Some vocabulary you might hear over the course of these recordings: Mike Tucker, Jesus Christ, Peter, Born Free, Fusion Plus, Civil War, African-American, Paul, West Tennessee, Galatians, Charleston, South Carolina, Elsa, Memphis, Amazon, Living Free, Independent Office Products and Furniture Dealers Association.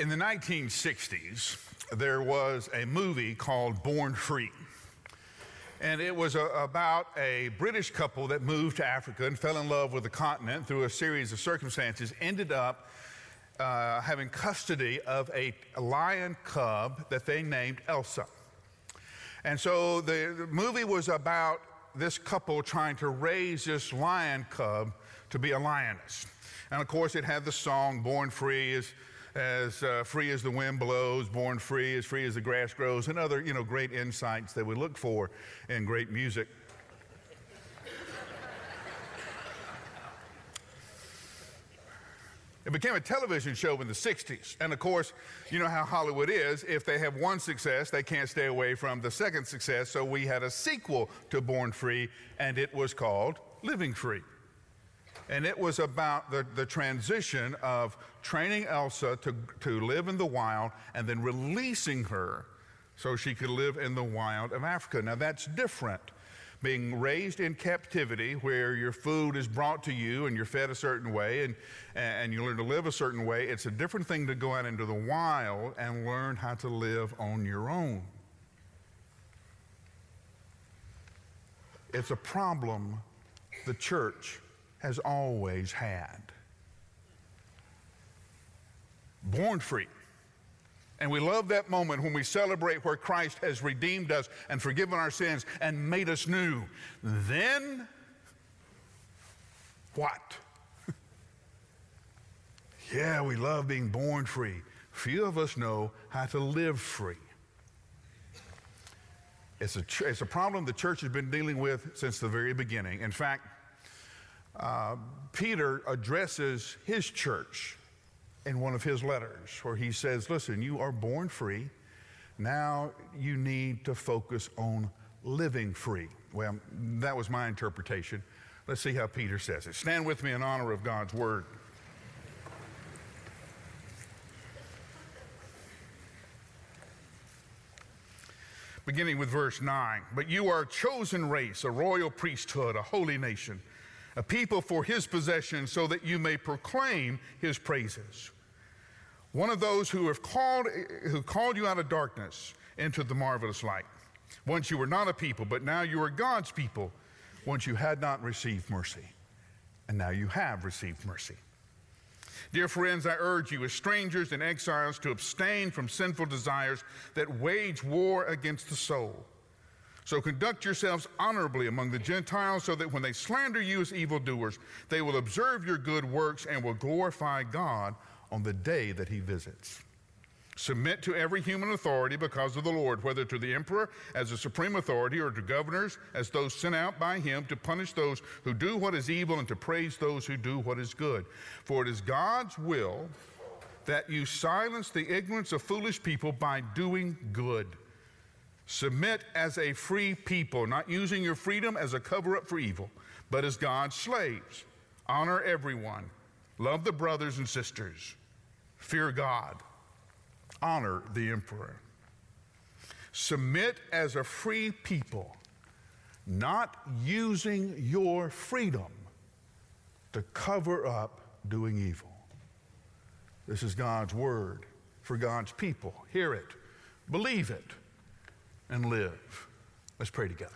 In the 1960s, there was a movie called Born Free. And it was about a British couple that moved to Africa and fell in love with the continent through a series of circumstances, ended up having custody of a lion cub that they named Elsa. And so the movie was about this couple trying to raise this lion cub to be a lioness. And of course it had the song, Born Free is as free as the wind blows, born free as the grass grows, and other, great insights that we look for in great music. It became a television show in the 60s. And of course, you know how Hollywood is. If they have one success, they can't stay away from the second success. So we had a sequel to Born Free, and it was called Living Free. And it was about the transition of training Elsa to live in the wild and then releasing her so she could live in the wild of Africa. Now, that's different. Being raised in captivity where your food is brought to you and you're fed a certain way and you learn to live a certain way, it's a different thing to go out into the wild and learn how to live on your own. It's a problem the church has always had. Born free. And we love that moment when we celebrate where Christ has redeemed us and forgiven our sins and made us new. Then, what? Yeah, we love being born free. Few of us know how to live free. It's a problem the church has been dealing with since the very beginning. In fact, Peter addresses his church in one of his letters where he says, listen, you are born free. Now you need to focus on living free. Well, that was my interpretation. Let's see how Peter says it. Stand with me in honor of God's word. Beginning with verse 9, but you are a chosen race, a royal priesthood, a holy nation, a people for his possession, so that you may proclaim his praises. One of those who called you out of darkness into the marvelous light. Once you were not a people, but now you are God's people. Once you had not received mercy, and now you have received mercy. Dear friends, I urge you as strangers and exiles to abstain from sinful desires that wage war against the soul. So conduct yourselves honorably among the Gentiles, so that when they slander you as evildoers, they will observe your good works and will glorify God on the day that he visits. Submit to every human authority because of the Lord, whether to the emperor as a supreme authority or to governors as those sent out by him to punish those who do what is evil and to praise those who do what is good. For it is God's will that you silence the ignorance of foolish people by doing good. Submit as a free people, not using your freedom as a cover-up for evil, but as God's slaves. Honor everyone. Love the brothers and sisters. Fear God. Honor the emperor. Submit as a free people, not using your freedom to cover up doing evil. This is God's word for God's people. Hear it. Believe it. And live. Let's pray together.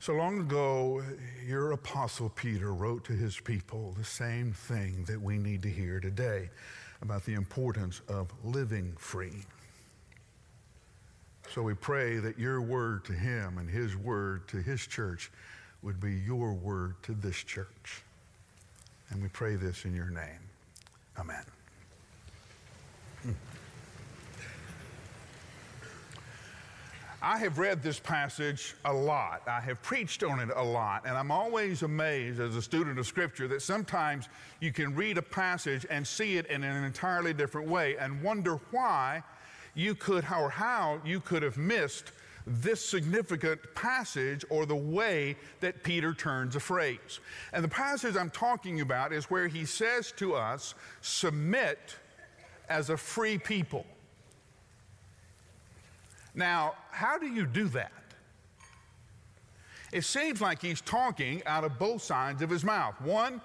So long ago, your apostle Peter wrote to his people the same thing that we need to hear today about the importance of living free. So we pray that your word to him and his word to his church would be your word to this church. And we pray this in your name. Amen. I have read this passage a lot. I have preached on it a lot. And I'm always amazed as a student of Scripture that sometimes you can read a passage and see it in an entirely different way and wonder why you could, or how you could have missed this significant passage or the way that Peter turns a phrase. And the passage I'm talking about is where he says to us, submit as a free people. Now, how do you do that? It seems like he's talking out of both sides of his mouth. One,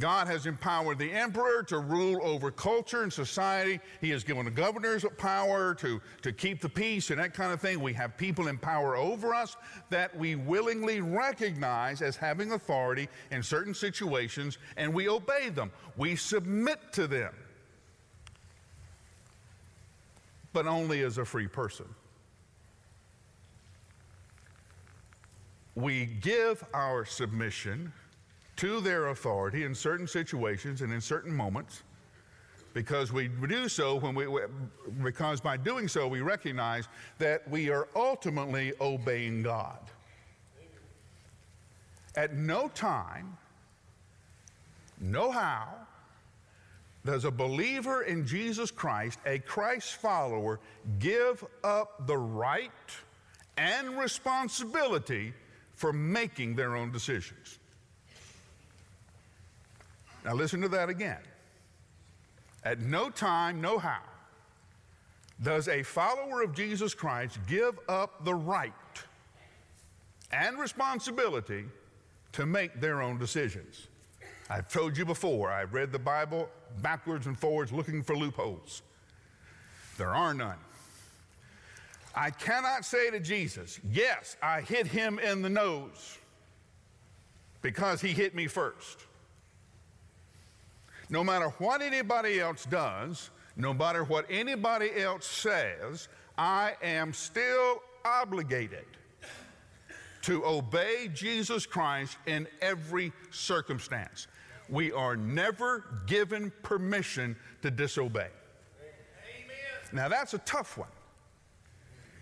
God has empowered the emperor to rule over culture and society. He has given the governors power to keep the peace and that kind of thing. We have people in power over us that we willingly recognize as having authority in certain situations, and we obey them. We submit to them, but only as a free person. We give our submission to their authority in certain situations and in certain moments because we do so when because by doing so we recognize that we are ultimately obeying God. At no time, no how, does a believer in Jesus Christ, a Christ follower, give up the right and responsibility for making their own decisions. Now listen to that again. At no time, no how, does a follower of Jesus Christ give up the right and responsibility to make their own decisions. I've told you before, I've read the Bible backwards and forwards looking for loopholes. There are none. I cannot say to Jesus, yes, I hit him in the nose because he hit me first. No matter what anybody else does, no matter what anybody else says, I am still obligated to obey Jesus Christ in every circumstance. We are never given permission to disobey. Amen. Now that's a tough one.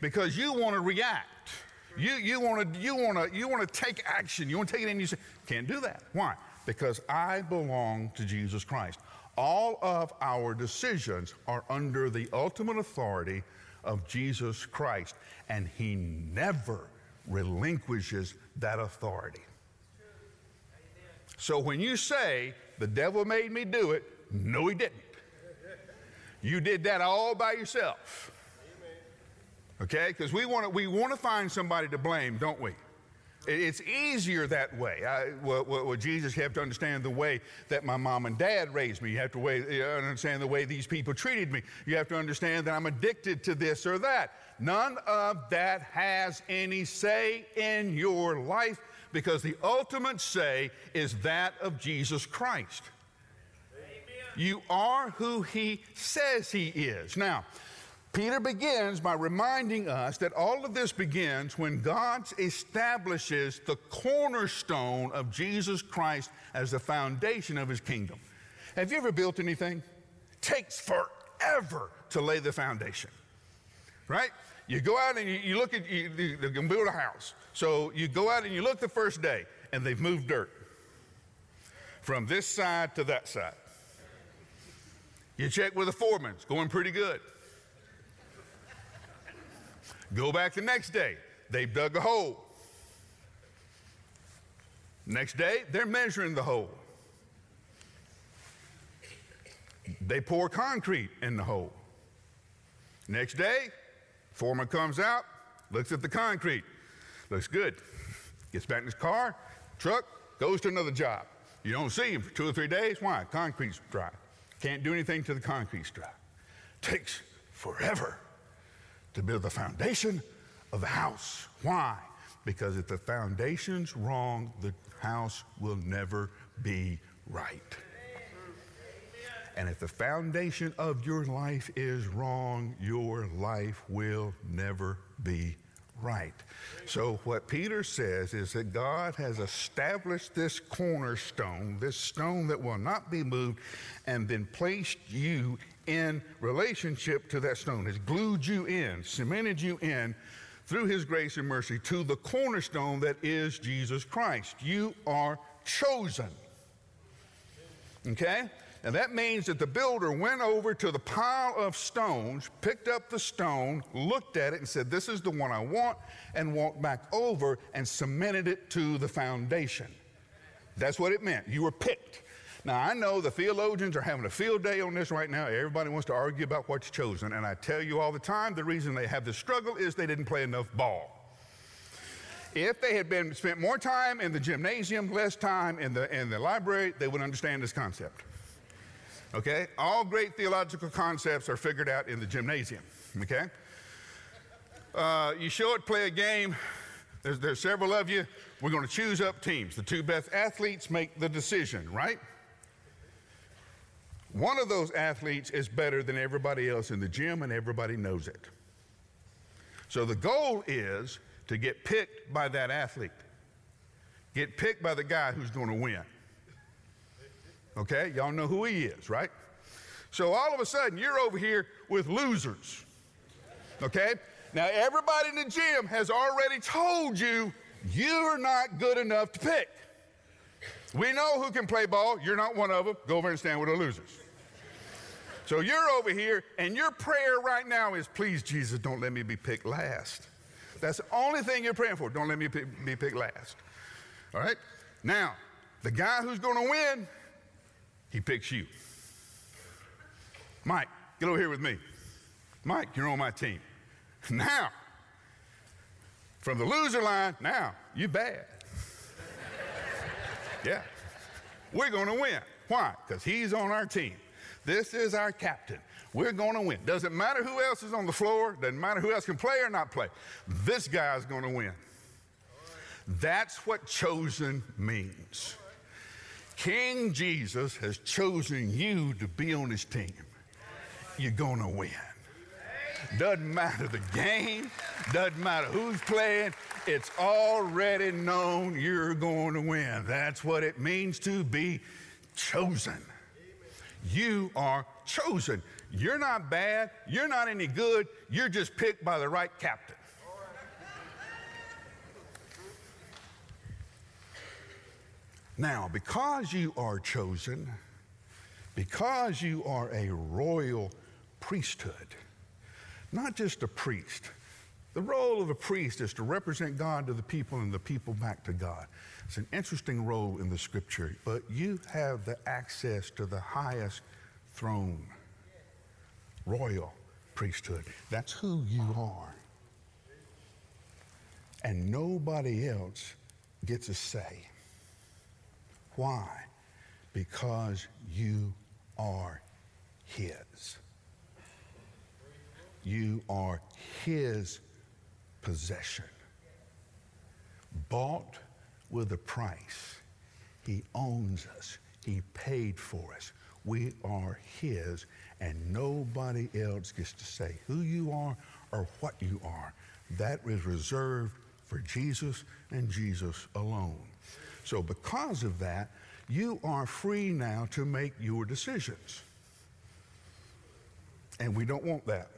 Because you want to react, you want to take action, you want to take it in. You say, can't do that. Why? Because I belong to Jesus Christ. All of our decisions are under the ultimate authority of Jesus Christ, and He never relinquishes that authority. So when you say the devil made me do it, no, he didn't. You did that all by yourself. Okay, because we want to find somebody to blame, don't we? It's easier that way. Well, Jesus, you have to understand the way that my mom and dad raised me. You have to understand the way these people treated me. You have to understand that I'm addicted to this or that. None of that has any say in your life because the ultimate say is that of Jesus Christ. Amen. You are who He says He is. Now, Peter begins by reminding us that all of this begins when God establishes the cornerstone of Jesus Christ as the foundation of His kingdom. Have you ever built anything? Takes forever to lay the foundation, right? You go out and you look at, they're going to build a house. So you go out and you look the first day and they've moved dirt from this side to that side. You check with the foreman, it's going pretty good. Go back the next day, they've dug a hole. Next day, they're measuring the hole. They pour concrete in the hole. Next day, foreman comes out, looks at the concrete. Looks good. Gets back in his car, truck, goes to another job. You don't see him for 2 or 3 days. Why? Concrete's dry. Can't do anything till the concrete's dry. Takes forever to build the foundation of the house. Why? Because if the foundation's wrong, the house will never be right. And if the foundation of your life is wrong, your life will never be right. So what Peter says is that God has established this cornerstone, this stone that will not be moved, and then placed you in relationship to that stone, has glued you in, cemented you in through His grace and mercy to the cornerstone that is Jesus Christ. You are chosen. Okay? And that means that the builder went over to the pile of stones, picked up the stone, looked at it and said, this is the one I want, and walked back over and cemented it to the foundation. That's what it meant. You were picked. Now, I know the theologians are having a field day on this right now. Everybody wants to argue about what's chosen. And I tell you all the time, the reason they have the struggle is they didn't play enough ball. If they had spent more time in the gymnasium, less time in the library, they would understand this concept. Okay? All great theological concepts are figured out in the gymnasium. Okay? You show it, play a game. There's several of you. We're going to choose up teams. The two best athletes make the decision, right? One of those athletes is better than everybody else in the gym, and everybody knows it. So the goal is to get picked by that athlete. Get picked by the guy who's going to win. Okay? Y'all know who he is, right? So all of a sudden, you're over here with losers. Okay? Now, everybody in the gym has already told you, you're not good enough to pick. We know who can play ball. You're not one of them. Go over and stand with the losers. So you're over here, and your prayer right now is, please, Jesus, don't let me be picked last. That's the only thing you're praying for. Don't let me be picked last. All right? Now, the guy who's going to win, he picks you. Mike, get over here with me. Mike, you're on my team. Now, from the loser line, now, you're bad. Yeah. We're going to win. Why? Because he's on our team. This is our captain. We're going to win. Doesn't matter who else is on the floor. Doesn't matter who else can play or not play. This guy's going to win. That's what chosen means. King Jesus has chosen you to be on his team. You're going to win. Doesn't matter the game. Doesn't matter who's playing. It's already known you're going to win. That's what it means to be chosen. You are chosen. You're not bad. You're not any good. You're just picked by the right captain. Now, because you are chosen, because you are a royal priesthood, not just a priest. The role of a priest is to represent God to the people and the people back to God. It's an interesting role in the scripture, but you have the access to the highest throne, royal priesthood. That's who you are. And nobody else gets a say. Why? Because you are his. You are his possession, bought with a price. He owns us. He paid for us. We are his, and nobody else gets to say who you are or what you are. That is reserved for Jesus and Jesus alone. So because of that, you are free now to make your decisions. And we don't want that.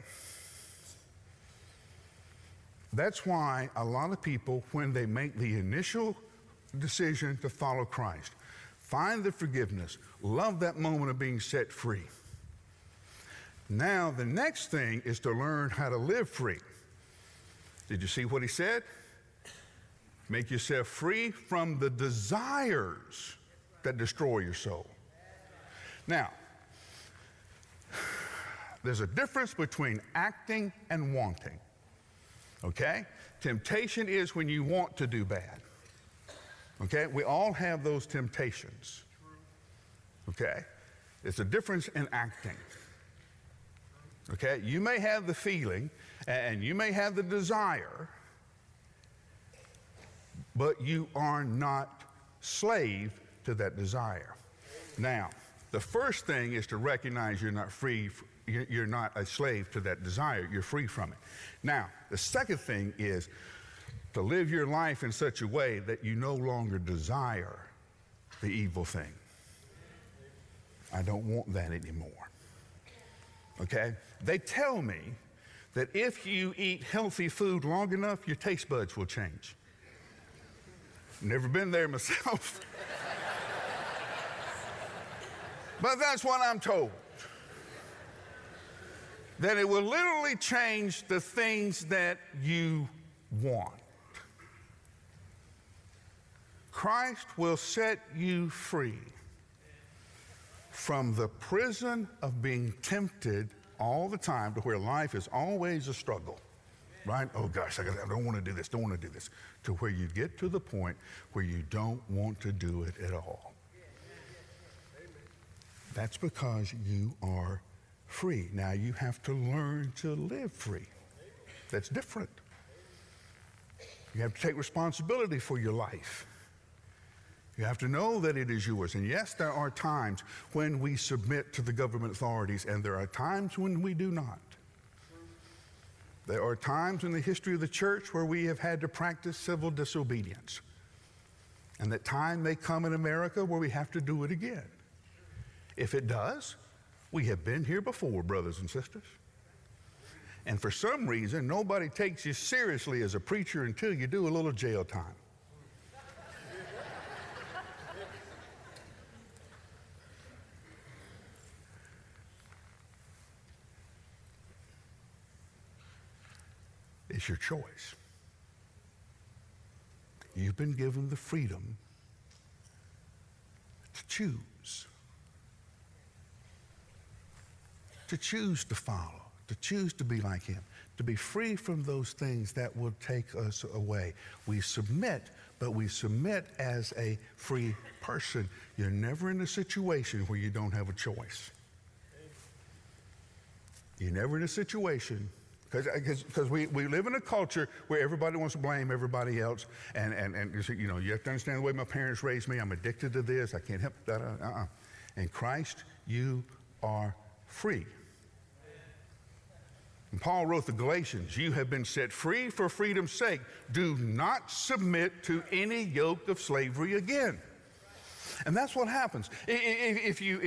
That's why a lot of people, when they make the initial decision to follow Christ, find the forgiveness, love that moment of being set free. Now, the next thing is to learn how to live free. Did you see what he said? Make yourself free from the desires that destroy your soul. Now, there's a difference between acting and wanting. Okay? Temptation is when you want to do bad. Okay? We all have those temptations. Okay? It's a difference in acting. Okay? You may have the feeling and you may have the desire, but you are not slave to that desire. Now, the first thing is to recognize you're not free. You're not a slave to that desire. You're free from it. Now, the second thing is to live your life in such a way that you no longer desire the evil thing. I don't want that anymore. Okay? They tell me that if you eat healthy food long enough, your taste buds will change. Never been there myself. But that's what I'm told. That it will literally change the things that you want. Christ will set you free. from the prison of being tempted all the time to where life is always a struggle, right? Oh gosh, I don't want to do this, don't want to do this. To where you get to the point where you don't want to do it at all. That's because you are free. Now you have to learn to live free. That's different. You have to take responsibility for your life. You have to know that it is yours. And yes, there are times when we submit to the government authorities, and there are times when we do not. There are times in the history of the church where we have had to practice civil disobedience. And that time may come in America where we have to do it again. If it does, we have been here before, brothers and sisters. And for some reason, nobody takes you seriously as a preacher until you do a little jail time. It's your choice. You've been given the freedom to choose. To choose to follow, to choose to be like him, to be free from those things that will take us away. We submit, but we submit as a free person. You're never in a situation where you don't have a choice. You're never in a situation, because we live in a culture where everybody wants to blame everybody else. And you know, you have to understand the way my parents raised me. I'm addicted to this. I can't help that. In Christ, you are free. And Paul wrote the Galatians, you have been set free for freedom's sake. Do not submit to any yoke of slavery again. And that's what happens. If you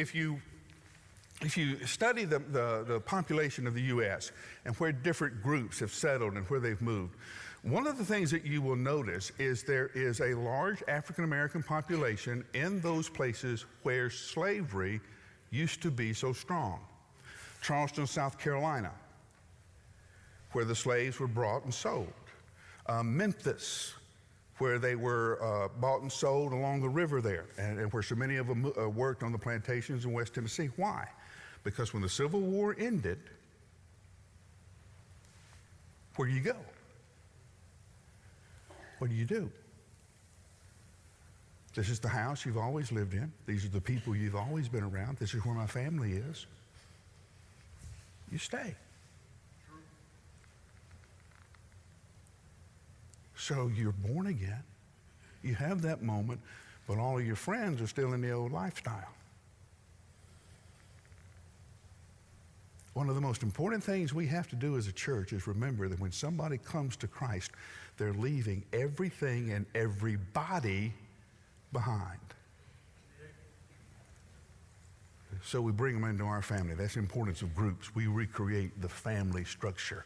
study the population of the U.S. and where different groups have settled and where they've moved, one of the things that you will notice is there is a large African-American population in those places where slavery used to be so strong. Charleston, South Carolina, where the slaves were brought and sold. Memphis, where they were bought and sold along the river there, and where so many of them worked on the plantations in West Tennessee. Why? Because when the Civil War ended, where do you go? What do? This is the house you've always lived in. These are the people you've always been around. This is where my family is. You stay. So you're born again. You have that moment, but all of your friends are still in the old lifestyle. One of the most important things we have to do as a church is remember that when somebody comes to Christ, they're leaving everything and everybody behind. So we bring them into our family. That's the importance of groups. We recreate the family structure.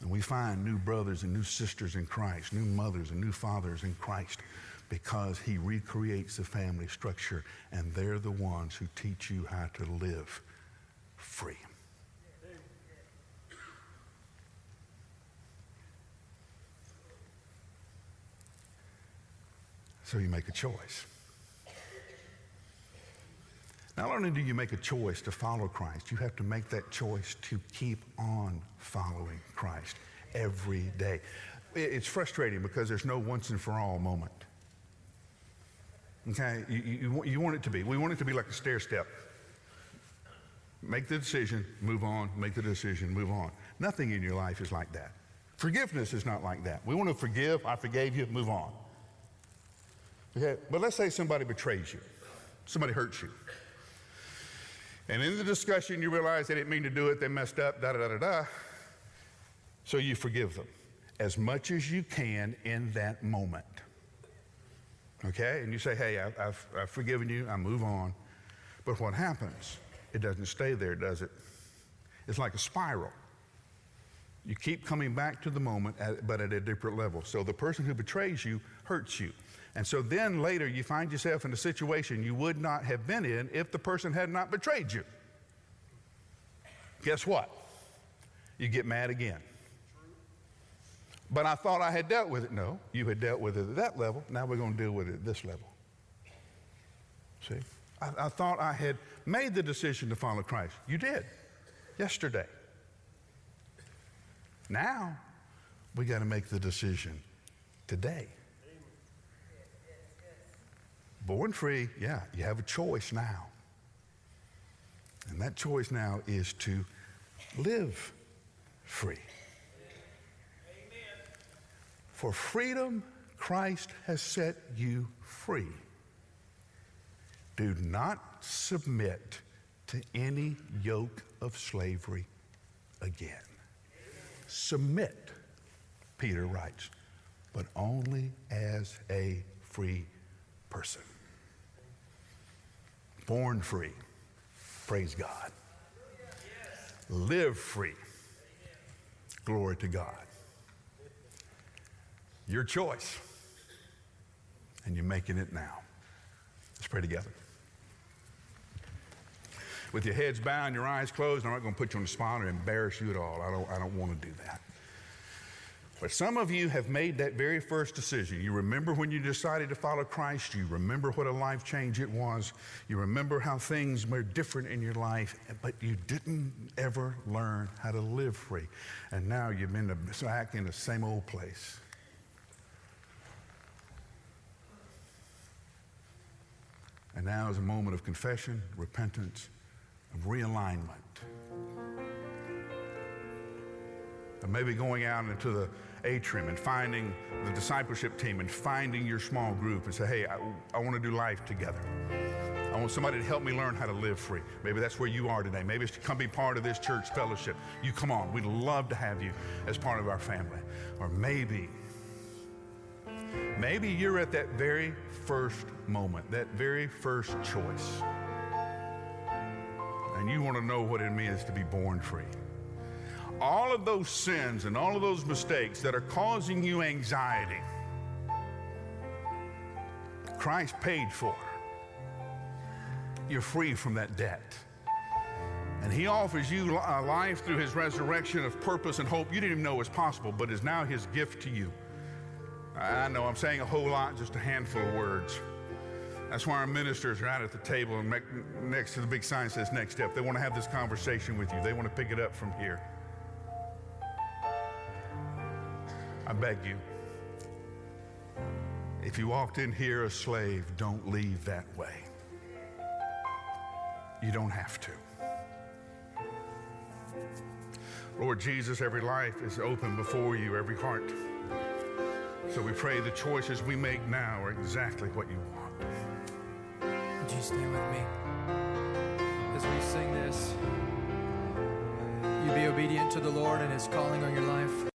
And we find new brothers and new sisters in Christ, new mothers and new fathers in Christ, because he recreates the family structure, and they're the ones who teach you how to live free. So you make a choice. Not only do you make a choice to follow Christ, you have to make that choice to keep on following Christ every day. It's frustrating because there's no once and for all moment. Okay, you want it to be. We want it to be like a stair step. Make the decision, move on, make the decision, move on. Nothing in your life is like that. Forgiveness is not like that. We want to forgive, I forgave you, move on. Okay, but let's say somebody betrays you. Somebody hurts you. And in the discussion, you realize they didn't mean to do it, they messed up, da-da-da-da-da. So you forgive them as much as you can in that moment. Okay? And you say, hey, I've forgiven you, I move on. But what happens? It doesn't stay there, does it? It's like a spiral. You keep coming back to the moment, but at a different level. So the person who betrays you hurts you. And so then later you find yourself in a situation you would not have been in if the person had not betrayed you. Guess what? You get mad again. But I thought I had dealt with it. No, you had dealt with it at that level. Now we're going to deal with it at this level. See? I thought I had made the decision to follow Christ. You did, yesterday. Now, we got to make the decision today. Born free, yeah, you have a choice now. And that choice now is to live free. Amen. For freedom, Christ has set you free. Do not submit to any yoke of slavery again. Submit, Peter writes, but only as a free person. Born free. Praise God. Live free. Glory to God. Your choice. And you're making it now. Let's pray together. With your heads bowed and your eyes closed, I'm not going to put you on the spot or embarrass you at all. I don't want to do that. But some of you have made that very first decision. You remember when you decided to follow Christ. You remember what a life change it was. You remember how things were different in your life, but you didn't ever learn how to live free. And now you've been back in the same old place. And now is a moment of confession, repentance, of realignment. And maybe going out into the atrium and finding the discipleship team and finding your small group and say, hey, I want to do life together. I want somebody to help me learn how to live free. Maybe that's where you are today. Maybe it's to come be part of this church fellowship. You come on. We'd love to have you as part of our family. Or maybe you're at that very first moment, that very first choice. And you want to know what it means to be born free. All of those sins and all of those mistakes that are causing you anxiety, Christ paid for. You're free from that debt. And he offers you a life through his resurrection of purpose and hope you didn't even know was possible, but is now his gift to you. I know I'm saying a whole lot, just a handful of words. That's why our ministers are out at the table and next to the big sign says next step. They want to have this conversation with you. They want to pick it up from here. I beg you, if you walked in here a slave, don't leave that way. You don't have to. Lord Jesus, every life is open before you, every heart. So we pray the choices we make now are exactly what you want. Would you stand with me as we sing this? You be obedient to the Lord and his calling on your life.